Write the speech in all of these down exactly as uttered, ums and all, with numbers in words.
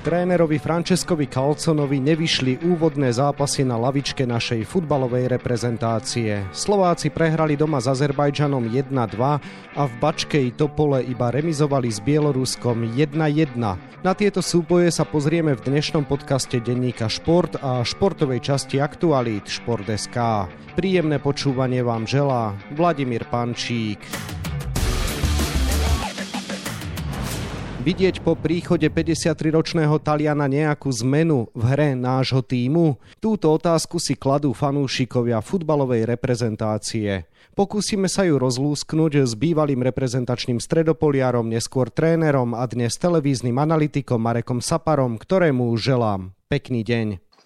Trénerovi Francescovi Calzonovi nevyšli úvodné zápasy na lavičke našej futbalovej reprezentácie. Slováci prehrali doma s Azerbajdžanom jedna dva a v Bačkej Topole iba remizovali s Bieloruskom jedna jedna. Na tieto súboje sa pozrieme v dnešnom podcaste denníka Šport a športovej časti Aktualít Šport bodka es ká. Príjemné počúvanie vám želá Vladimír Pančík. Vidieť po príchode päťdesiatriročného Taliana nejakú zmenu v hre nášho tímu? Túto otázku si kladú fanúšikovia futbalovej reprezentácie. Pokúsime sa ju rozlúsknuť s bývalým reprezentačným stredopoliarom, neskôr trénerom a dnes televíznym analytikom Marekom Saparom, ktorému želám pekný deň.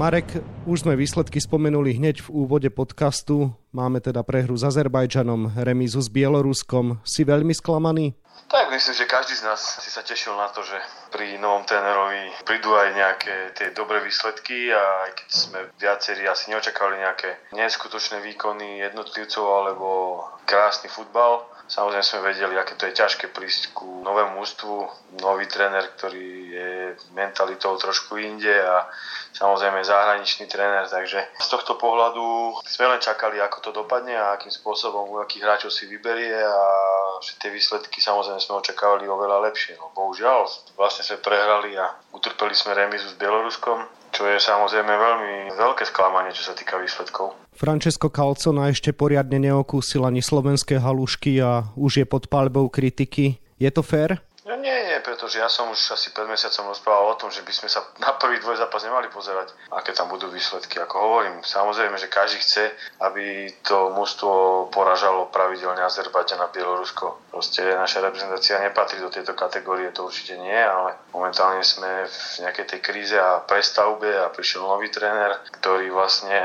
Marek, už sme výsledky spomenuli hneď v úvode podcastu. Máme teda prehru s Azerbajdžanom, remízu s Bieloruskom. Si veľmi sklamaný? Tak myslím, že každý z nás si sa tešil na to, že pri novom trénerovi prídu aj nejaké tie dobré výsledky a aj keď sme viacerí asi neočakali nejaké neskutočné výkony jednotlivcov alebo krásny futbal. Samozrejme sme vedeli, aké to je ťažké prísť ku novému ústvu, nový tréner, ktorý je mentalitou trošku inde a samozrejme zahraničný tréner, takže z tohto pohľadu sme len čakali, ako to dopadne a akým spôsobom, akých hráčov si vyberie a že tie výsledky samozrejme sme očakávali oveľa lepšie. No bohužiaľ, vlastne sme prehrali a utrpeli sme remizu s Bieloruskom, čo je samozrejme veľmi veľké sklamanie, čo sa týka výsledkov. Francesco Calzona ešte poriadne neokúsil ani slovenské halušky a už je pod paľbou kritiky. Je to fér? No nie, nie, pretože ja som už asi pred mesiacom rozprával o tom, že by sme sa na prvý dvojzápas nemali pozerať, aké tam budú výsledky. Ako hovorím, samozrejme, že každý chce, aby to mužstvo poražalo pravidelne Azerbajdžan a Bielorusko. Proste naša reprezentácia nepatrí do tejto kategórie, to určite nie, ale momentálne sme v nejakej tej kríze a prestavbe a prišiel nový tréner, ktorý vlastne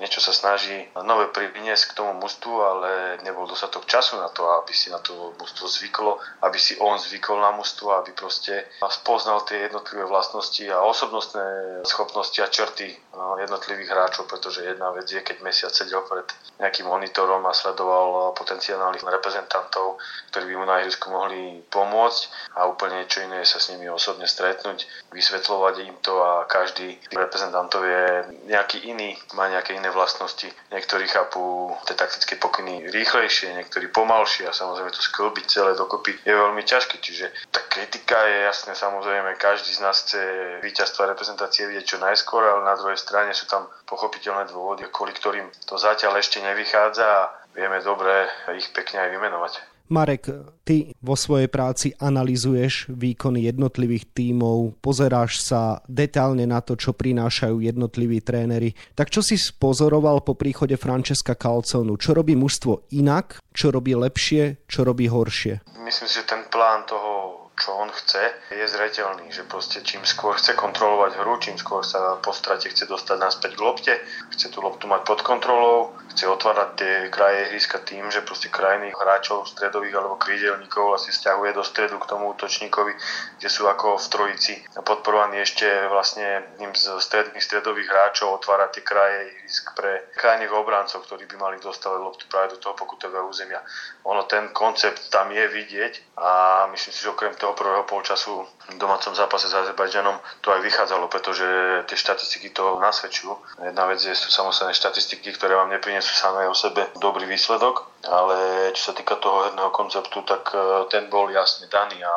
niečo sa snaží nové priniesť k tomu mužstvu, ale nebol dostatok času na to, aby si na to mužstvo zvyklo, aby si on zvykol na mužstvo, aby proste spoznal tie jednotlivé vlastnosti a osobnostné schopnosti a črty jednotlivých hráčov, pretože jedna vec je, keď mesiac sedel pred nejakým monitorom a sledoval potenciálnych reprezentantov, ktorí by mu na ihrisku mohli pomôcť a úplne niečo iné sa s nimi osobne stretnúť, vysvetľovať im to a každý z reprezentantov je nejaký iný, má nejaké iné vlastnosti. Niektorí chápu tie taktické pokyny rýchlejšie, niektorí pomalšie a samozrejme to sklbiť celé dokopy je veľmi ťažké, čiže tá kritika je jasné, samozrejme, každý z nás chce víťazstva reprezentácie vidieť čo najskôr, ale na druhej strane sú tam pochopiteľné dôvody, kvôli ktorým to zatiaľ ešte nevychádza a vieme dobre ich pekne aj vymenovať. Marek, ty vo svojej práci analyzuješ výkony jednotlivých tímov, pozeráš sa detailne na to, čo prinášajú jednotliví tréneri. Tak čo si pozoroval po príchode Francesca Calzonu? Čo robí mužstvo inak, čo robí lepšie, čo robí horšie? Myslím si, že ten plán toho, čo on chce, je zreteľný, že proste čím skôr chce kontrolovať hru, čím skôr sa po strate chce dostať naspäť k lopte, chce tú loptu mať pod kontrolou, chce otvárať tie kraje ihriska tým, že proste krajných hráčov, stredových alebo krídelníkov asi stiahuje do stredu k tomu útočníkovi, kde sú ako v trojici podporovaní ešte vlastne ním z stredných stredových hráčov otvára tie kraje ihrisk pre krajných obráncov, ktorí by mali dostávať loptu práve do toho pokutového územia. Ono ten koncept tam je vidieť a myslím si, že okrem toho prvého polčasu v domácom zápase s Azerbajdžanom to aj vychádzalo, pretože tie štatistiky to nasvedčujú. Jedna vec je, sú samozrejme štatistiky, ktoré vám neprinesú samé o sebe dobrý výsledok, ale čo sa týka toho herného konceptu, tak ten bol jasne daný a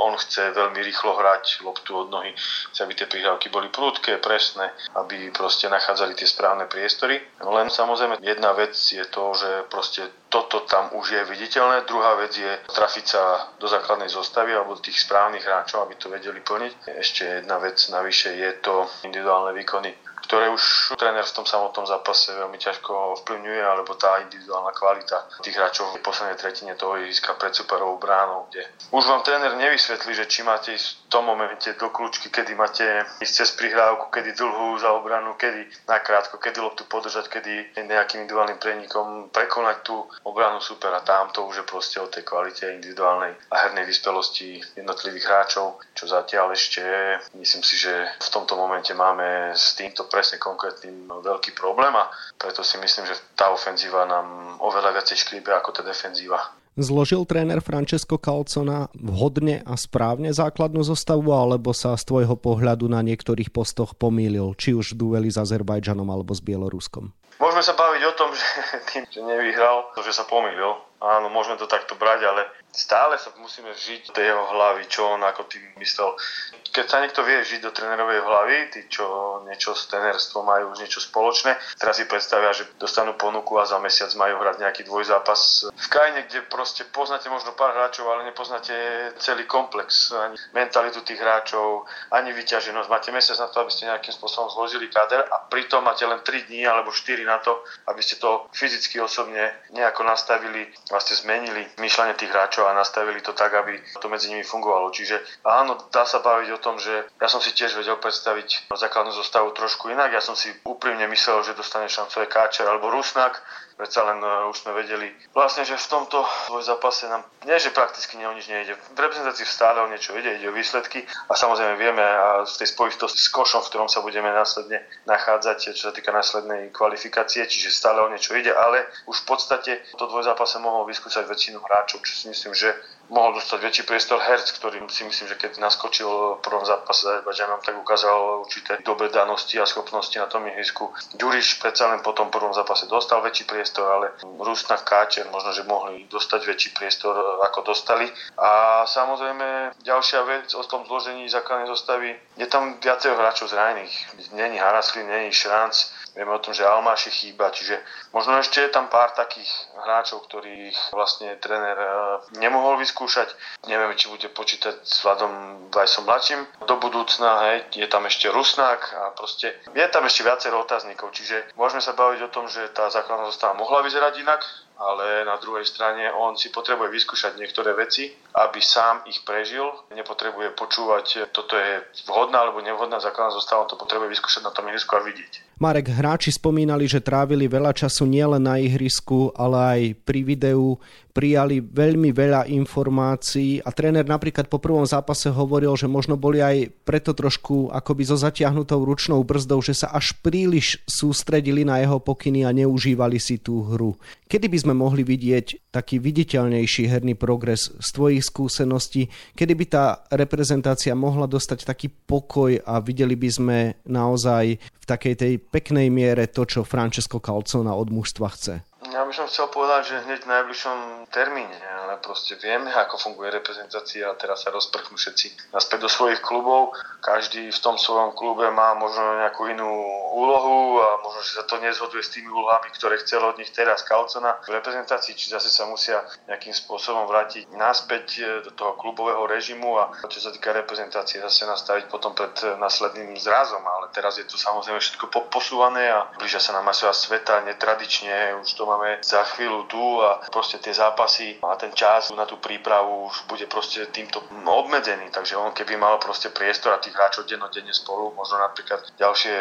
on chce veľmi rýchlo hrať loptu od nohy, chce, aby tie prihrávky boli prudké, presné, aby proste nachádzali tie správne priestory. Len samozrejme jedna vec je to, že proste toto tam už je viditeľné, druhá vec je trafiť sa do základnej zostavy alebo tých správnych hráčov, aby to vedeli plniť. Ešte jedna vec navyše je to individuálne výkony, ktoré už tréner v tom samotnom zápase veľmi ťažko vplyvňuje, alebo tá individuálna kvalita tých hráčov v poslednej tretine toho ihriska pred superovou bránou, kde už vám tréner nevysvetlí, že či máte ísť v tom momente do kľúčky, kedy máte ísť cez prihrávku, kedy dlhú za obranu, kedy nakrátko, kedy loptu podržať, kedy nejakým individuálnym prenikom prekonať tú obranu supera. Tam to už je proste o tej kvalite individuálnej a hernej vyspelosti jednotlivých hráčov, čo zatiaľ ešte myslím si, že v tomto momente máme s týmto presne konkrétnym veľký problém a preto si myslím, že tá ofenzíva nám oveľa viacej škrípe ako tá defenzíva. Zložil tréner Francesco Calzona vhodne a správne základnú zostavu, alebo sa z tvojho pohľadu na niektorých postoch pomýlil, či už dueli s Azerbajdžanom alebo s Bieloruskom? Môžeme sa baviť o tom, že tým, že nevyhral, že sa pomýlil. Áno, môžeme to takto brať, ale stále sa musíme vžiť do jeho hlavy, čo on ako tým myslel. Keď sa niekto vie žiť do trénerovej hlavy, tí, čo niečo s trénerstvom majú už niečo spoločné, teraz si predstavia, že dostanú ponuku a za mesiac majú hrať nejaký dvojzápas v krajine, kde proste poznáte možno pár hráčov, ale nepoznáte celý komplex, ani mentalitu tých hráčov, ani vyťaženosť. Máte mesiac na to, aby ste nejakým spôsobom zložili káder a pritom máte len tri dni alebo štyri na to, aby ste to fyzicky osobne nejako nastavili, vlastne zmenili myšlenie tých hráčov a nastavili to tak, aby to medzi nimi fungovalo. Čiže áno, dá sa baviť o tom, že ja som si tiež vedel predstaviť základnú zostavu trošku inak. Ja som si úprimne myslel, že dostane šancu aj Káčer alebo Rusnák. Predsa len uh, už sme vedeli vlastne, že v tomto zápase nám nie, že prakticky nie o nič nejde. V reprezentácii stále o niečo ide, ide o výsledky a samozrejme vieme a v tej spojitosti s košom, v ktorom sa budeme následne nachádzať, čo sa týka následnej kvalifikácie, čiže stále o niečo ide, ale už v podstate to dvojzápase mohol vyskúšať väčšinu hráčov, čo si myslím, že mohol dostať väčší priestor Herc, ktorým si myslím, že keď naskočil v prvom zápase s Azerbajdžanom, tak ukázal určité dobre danosti a schopnosti na tom ihrisku. Ďuriš predsa len po tom prvom zápase dostal väčší priestor, ale Rusnak, Káčer možno, že mohli dostať väčší priestor ako dostali. A samozrejme ďalšia vec o tom zložení základnej zostavy, je tam viacero hráčov zranených. Není Haraslín, není Šránc. Vieme o tom, že Almáš chýba, čiže možno ešte je tam pár takých hráčov, ktorých vlastne tréner nemohol vyskúšať. Neviem, či bude počítať s Vladom Weissom mladším do budúcna, hej, je tam ešte Rusnák a proste je tam ešte viacero otáznikov, čiže môžeme sa baviť o tom, že tá základná zostava mohla vyzerať inak, ale na druhej strane on si potrebuje vyskúšať niektoré veci, aby sám ich prežil. Nepotrebuje počúvať, toto je vhodná alebo nevhodná základná zostava, on to potrebuje vyskúšať na tom ihrisku a vidieť. Marek, hráči spomínali, že trávili veľa času nielen na ihrisku, ale aj pri videu, prijali veľmi veľa informácií a tréner napríklad po prvom zápase hovoril, že možno boli aj preto trošku akoby so zatiahnutou ručnou brzdou, že sa až príliš sústredili na jeho pokyny a neužívali si tú hru. Kedy by sme mohli vidieť taký viditeľnejší herný progres z tvojich skúseností, kedy by tá reprezentácia mohla dostať taký pokoj a videli by sme naozaj v takej tej peknej miere to, čo Francesco Calzona od mužstva chce? Ja by som chcel povedať, že hneď v najbližšom termíne, ale proste vieme, ako funguje reprezentácia a teraz sa rozprchnú všetci naspäť do svojich klubov. Každý v tom svojom klube má možno nejakú inú úlohu a možno, že sa to nezhoduje s tými úlohami, ktoré chcel od nich teraz Calzona v reprezentácii, či zase sa musia nejakým spôsobom vrátiť naspäť do toho klubového režimu a čo sa týka reprezentácie zase nastaviť potom pred následným zrazom, ale teraz je to samozrejme všetko posúvané a blížia sa nám majstrovstvá sveta netradične, už to máme za chvíľu tu a proste tie zápasy a ten čas na tú prípravu už bude proste týmto obmedzený, takže on keby mal proste priestor a tých hráčov dennodenne spolu, možno napríklad ďalšie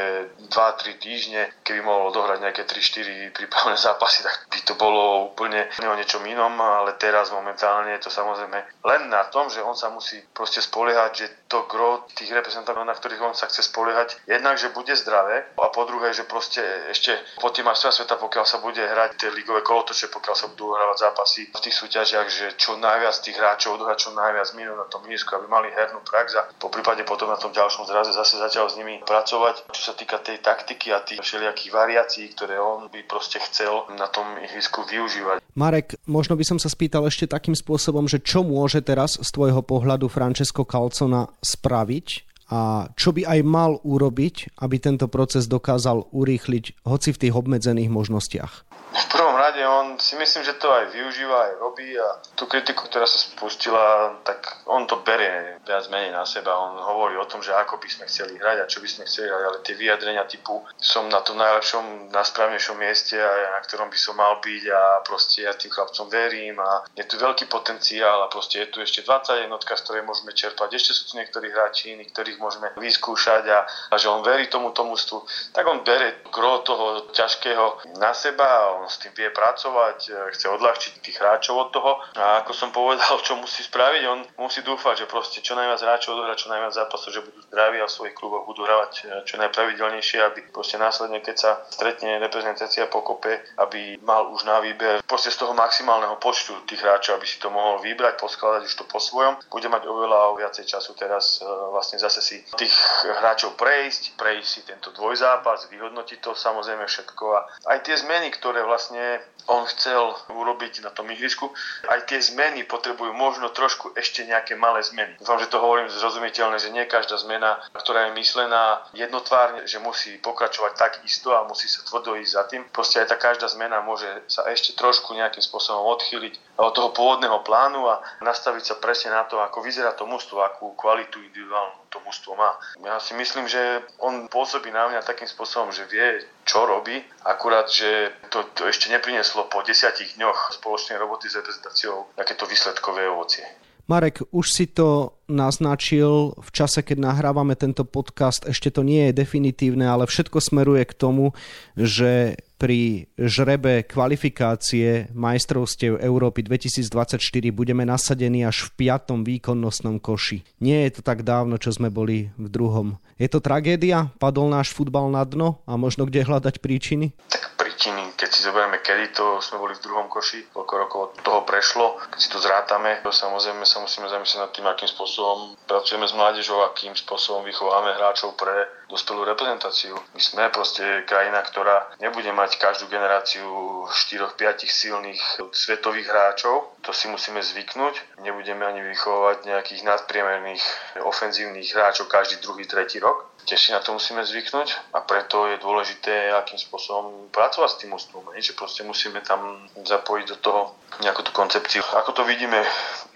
dva tri týždne, keby mohol odohrať nejaké tri štyri prípravné zápasy, tak by to bolo úplne o niečom inom, ale teraz momentálne je to samozrejme len na tom, že on sa musí proste spoliehať, že to gro tých reprezentantov, na ktorých on sa chce spoliehať, jednak, že bude zdravé a po druhé, že proste ešte po tým majstrovstvá sveta, pokiaľ sa bude hrať ligové kolotoče, pokiaľ sa budú hrávať zápasy v tých súťažiach, že čo najviac tých hráčov odohrá čo najviac minút na tom ihrisku, aby mali hernú prax a poprípade potom na tom ďalšom zraze zase zatiaľ s nimi pracovať. Čo sa týka tej taktiky a tých všelijakých variácií, ktoré on by proste chcel na tom ihrisku využívať. Marek, možno by som sa spýtal ešte takým spôsobom, že čo môže teraz z tvojho pohľadu Francesco Calzona spraviť? A čo by aj mal urobiť, aby tento proces dokázal urýchliť hoci v tých obmedzených možnostiach? V prvom ráde rade, on si myslím, že to aj využíva, aj robí a tú kritiku, ktorá sa spustila, tak on to berie viac menej na seba. On hovorí o tom, že ako by sme chceli hrať a čo by sme chceli hrať, ale tie vyjadrenia typu som na tom najlepšom, najsprávnejšom mieste a na ktorom by som mal byť a proste ja tým chlapcom verím a je tu veľký potenciál a proste je tu ešte dvadsaťjednotka, z ktorej môžeme čerpať. Ešte sú tu niektorí hráči, iní, ktorých môžeme vyskúšať a, a že on verí tomu tomu mústvu, tak on berie gro toho ťažkého na seba a on s tým vie pracovať, chce odľahčiť tých hráčov od toho a ako som povedal, čo musí spraviť, on musí dúfať, že proste čo najviac hráčov odohrá, čo najviac zápasov, že budú zdraví a v svojich kluboch budú hravať čo najpravidelnejšie, aby proste následne, keď sa stretne reprezentácia pokope, aby mal už na výber proste z toho maximálneho počtu tých hráčov, aby si to mohol vybrať, poskladať už to po svojom. Bude mať oveľa viacej času teraz vlastne zase si tých hráčov prejsť, prejsť si tento dvojzápas, vyhodnotiť to samozrejme všetko a aj tie zmeny, ktoré vlastne on chcel urobiť na tom ihrisku, aj tie zmeny potrebujú možno trošku ešte nejaké malé zmeny. Dúfam, že to hovorím zrozumiteľne, že nie každá zmena, ktorá je myslená jednotvárne, že musí pokračovať tak isto a musí sa tvrdo ísť za tým. Proste aj tá každá zmena môže sa ešte trošku nejakým spôsobom odchýliť od toho pôvodného plánu a nastaviť sa presne na to, ako vyzerá to mužstvo, akú kvalitu individuálnu to mužstvo má. Ja si myslím, že on pôsobí na mňa takým spôsobom, že vie, čo robí, akurát, že to, to ešte neprineslo po desiatich dňoch spoločnej roboty s reprezentáciou takéto výsledkové ovocie. Marek, už si to naznačil v čase, keď nahrávame tento podcast, ešte to nie je definitívne, ale všetko smeruje k tomu, že pri žrebe kvalifikácie majstrovstiev Európy dvetisícdvadsaťštyri budeme nasadení až v piatom výkonnostnom koši. Nie je to tak dávno, čo sme boli v druhom. Je to tragédia? Padol náš futbal na dno? A možno kde hľadať príčiny? Tak príčiny, keď si zoberieme, kedy to sme boli v druhom koši, koľko rokov od toho prešlo, keď si to zrátame, to samozrejme sa musíme zamyslieť nad tým, akým spôsobom pracujeme s mládežou, akým spôsobom vychováme hráčov pre dospelú reprezentáciu. My sme proste krajina, ktorá nebude mať každú generáciu štyri päť silných svetových hráčov. To si musíme zvyknúť. Nebudeme ani vychovávať nejakých nadpriemerných ofenzívnych hráčov každý druhý, tretí rok. Tiež si na to musíme zvyknúť a preto je dôležité, akým spôsobom pracovať s tým mužstvom. Že proste musíme tam zapojiť do toho nejakú tú koncepciu. Ako to vidíme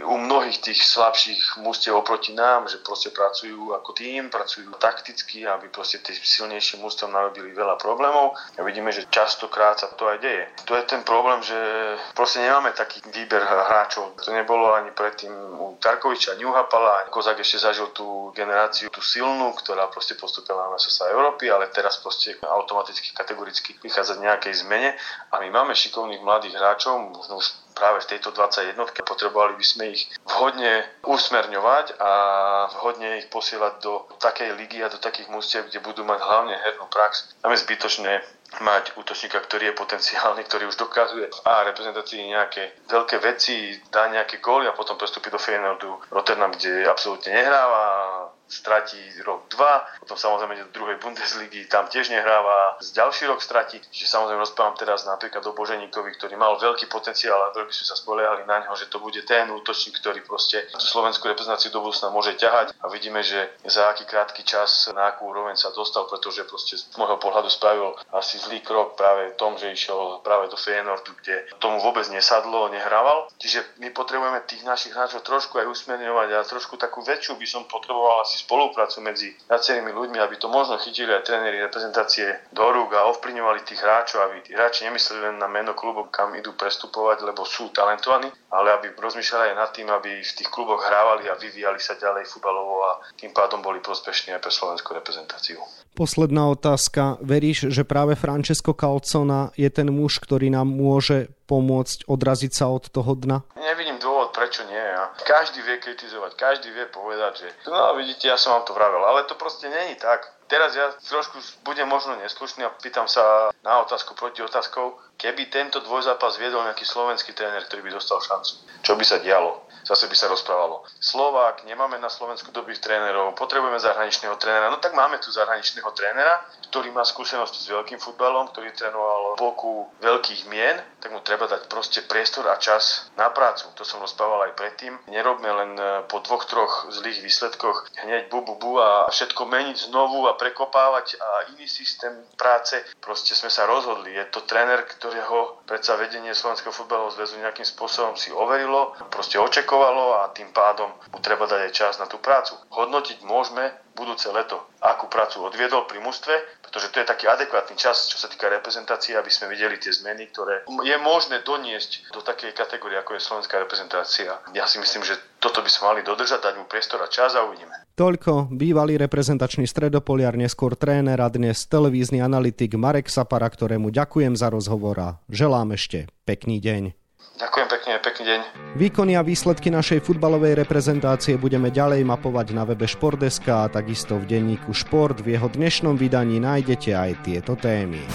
u mnohých tých slabších mužstiev oproti nám, že proste pracujú ako tým, pracujú takticky, aby proste tým silnejším mužstvom narobili veľa problémov. A vidíme, že častokrát sa to aj deje. To je ten problém, že proste nemáme taký výber hráčov. To nebolo ani predtým u Tarkoviča, Neuhapala. Kozák ešte zažil tú generáciu, tú silnú, ktorá proste postupila na sa Európy, ale teraz proste automaticky, kategoricky vychádza z nejakej zmene a my máme šikovných mladých hráčov, možno už práve v tejto dvadsaťjednotke potrebovali by sme ich vhodne usmerňovať a vhodne ich posielať do takej ligy a do takých mužstiev, kde budú mať hlavne hernú prax. Tam je zbytočné mať útočníka, ktorý je potenciálny, ktorý už dokazuje a reprezentácii nejaké veľké veci, dá nejaké góly a potom prestúpi do Feyenoordu Rotterdam, kde absolútne nehráva, stratí rok dva, potom samozrejme do druhej Bundesligy, tam tiež nehráva, z ďalší rok stratí. Čiže samozrejme rozprávam teraz napríklad o Boženíkovi, ktorý mal veľký potenciál a veľmi sme sa spoliehali na neho, že to bude ten útočník, ktorý proste slovenskú reprezentáciu do budúcna môže ťahať a vidíme, že za aký krátky čas na akú úroveň sa dostal, pretože proste z môjho pohľadu spravil asi zlý krok práve v tom, že išiel práve do Feyenoordu, kde tomu vôbec nesadlo, nehrával. Čiže my potrebujeme tých našich hráčov trošku aj usmerňovať a trošku takú väčšiu by som potreboval asi spoluprácu medzi viacerými ľuďmi, aby to možno chytili aj tréneri reprezentácie do rúk a ovplyvňovali tých hráčov, aby tí hráči nemysleli len na meno klubu, kam idú prestupovať, lebo sú talentovaní, ale aby rozmýšľali aj nad tým, aby v tých kluboch hrávali a vyvíjali sa ďalej futbalovo a tým pádom boli prospešní aj pre slovenskú reprezentáciu. Posledná otázka. Veríš, že práve Francesco Calzona je ten muž, ktorý nám môže pomôcť odraziť sa od toho dna? Nevidím dôvod, prečo nie. A každý vie kritizovať, každý vie povedať, že no vidíte, ja som vám to vravel, ale to proste nie je tak. Teraz ja trošku budem možno neslušný a pýtam sa na otázku proti otázkou, keby tento dvojzápas viedol nejaký slovenský tréner, ktorý by dostal šancu, čo by sa dialo? zase by sa rozprávalo. Slovák, nemáme na Slovensku dobrých trénerov, potrebujeme zahraničného trénera. No tak máme tu zahraničného trénera, ktorý má skúsenosti s veľkým futbalom, ktorý trénoval boku veľkých mien, tak mu treba dať proste priestor a čas na prácu. To som rozprával aj predtým. Nerobme len po dvoch, troch zlých výsledkoch hneď bu, bu, bu a všetko meniť znovu a prekopávať a iný systém práce. Proste sme sa rozhodli. Je to tréner, ktorého predsa vedenie Slovenského futbalového zväzu nejakým spôsobom si overilo, proste očakovalo a tým pádom mu treba dať aj čas na tú prácu. Hodnotiť môžeme budúce leto, akú prácu odviedol pri mužstve, pretože to je taký adekvátny čas, čo sa týka reprezentácie, aby sme videli tie zmeny, ktoré je možné doniesť do takej kategórie, ako je slovenská reprezentácia. Ja si myslím, že toto by sme mali dodržať, dať mu priestor a čas a uvidíme. Toľko bývalý reprezentačný stredopoliar, neskôr tréner a dnes televízny analytik Marek Sapara, ktorému ďakujem za rozhovor a želám ešte pekný deň. Ďakujem pekne, pekný deň. Výkony a výsledky našej futbalovej reprezentácie budeme ďalej mapovať na webe šport bodka es ká a takisto v denníku Šport. V jeho dnešnom vydaní nájdete aj tieto témy.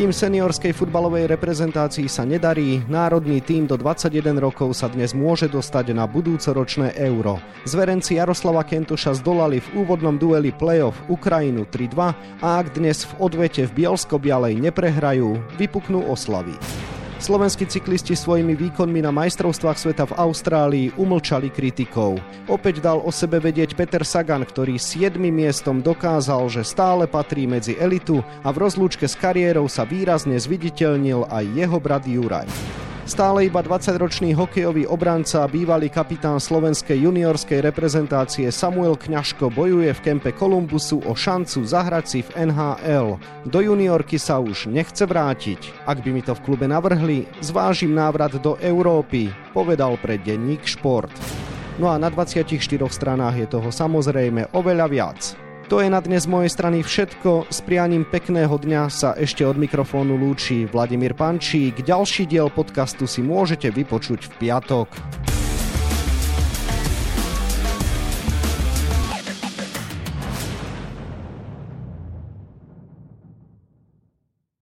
Kým seniorskej futbalovej reprezentácii sa nedarí, národný tím do dvadsaťjeden rokov sa dnes môže dostať na budúcoročné euro. Zverenci Jaroslava Kentuša zdolali v úvodnom dueli play-off Ukrajinu tri dva a ak dnes v odvete v Bielsko-Bialej neprehrajú, vypuknú oslavy. Slovenskí cyklisti svojimi výkonmi na majstrovstvách sveta v Austrálii umlčali kritikov. Opäť dal o sebe vedieť Peter Sagan, ktorý siedmym miestom dokázal, že stále patrí medzi elitu a v rozlúčke s kariérou sa výrazne zviditeľnil aj jeho brat Juraj. Stále iba dvadsaťročný hokejový obranca a bývalý kapitán slovenskej juniorskej reprezentácie Samuel Kňažko bojuje v kempe Columbusu o šancu zahrať si v en há el. Do juniorky sa už nechce vrátiť. Ak by mi to v klube navrhli, zvážim návrat do Európy, povedal pre denník Šport. No a na dvadsiatich štyroch stranách je toho samozrejme oveľa viac. To je na dnes z mojej strany všetko. S prianím pekného dňa sa ešte od mikrofónu lúči Vladimír Pančík. Ďalší diel podcastu si môžete vypočuť v piatok.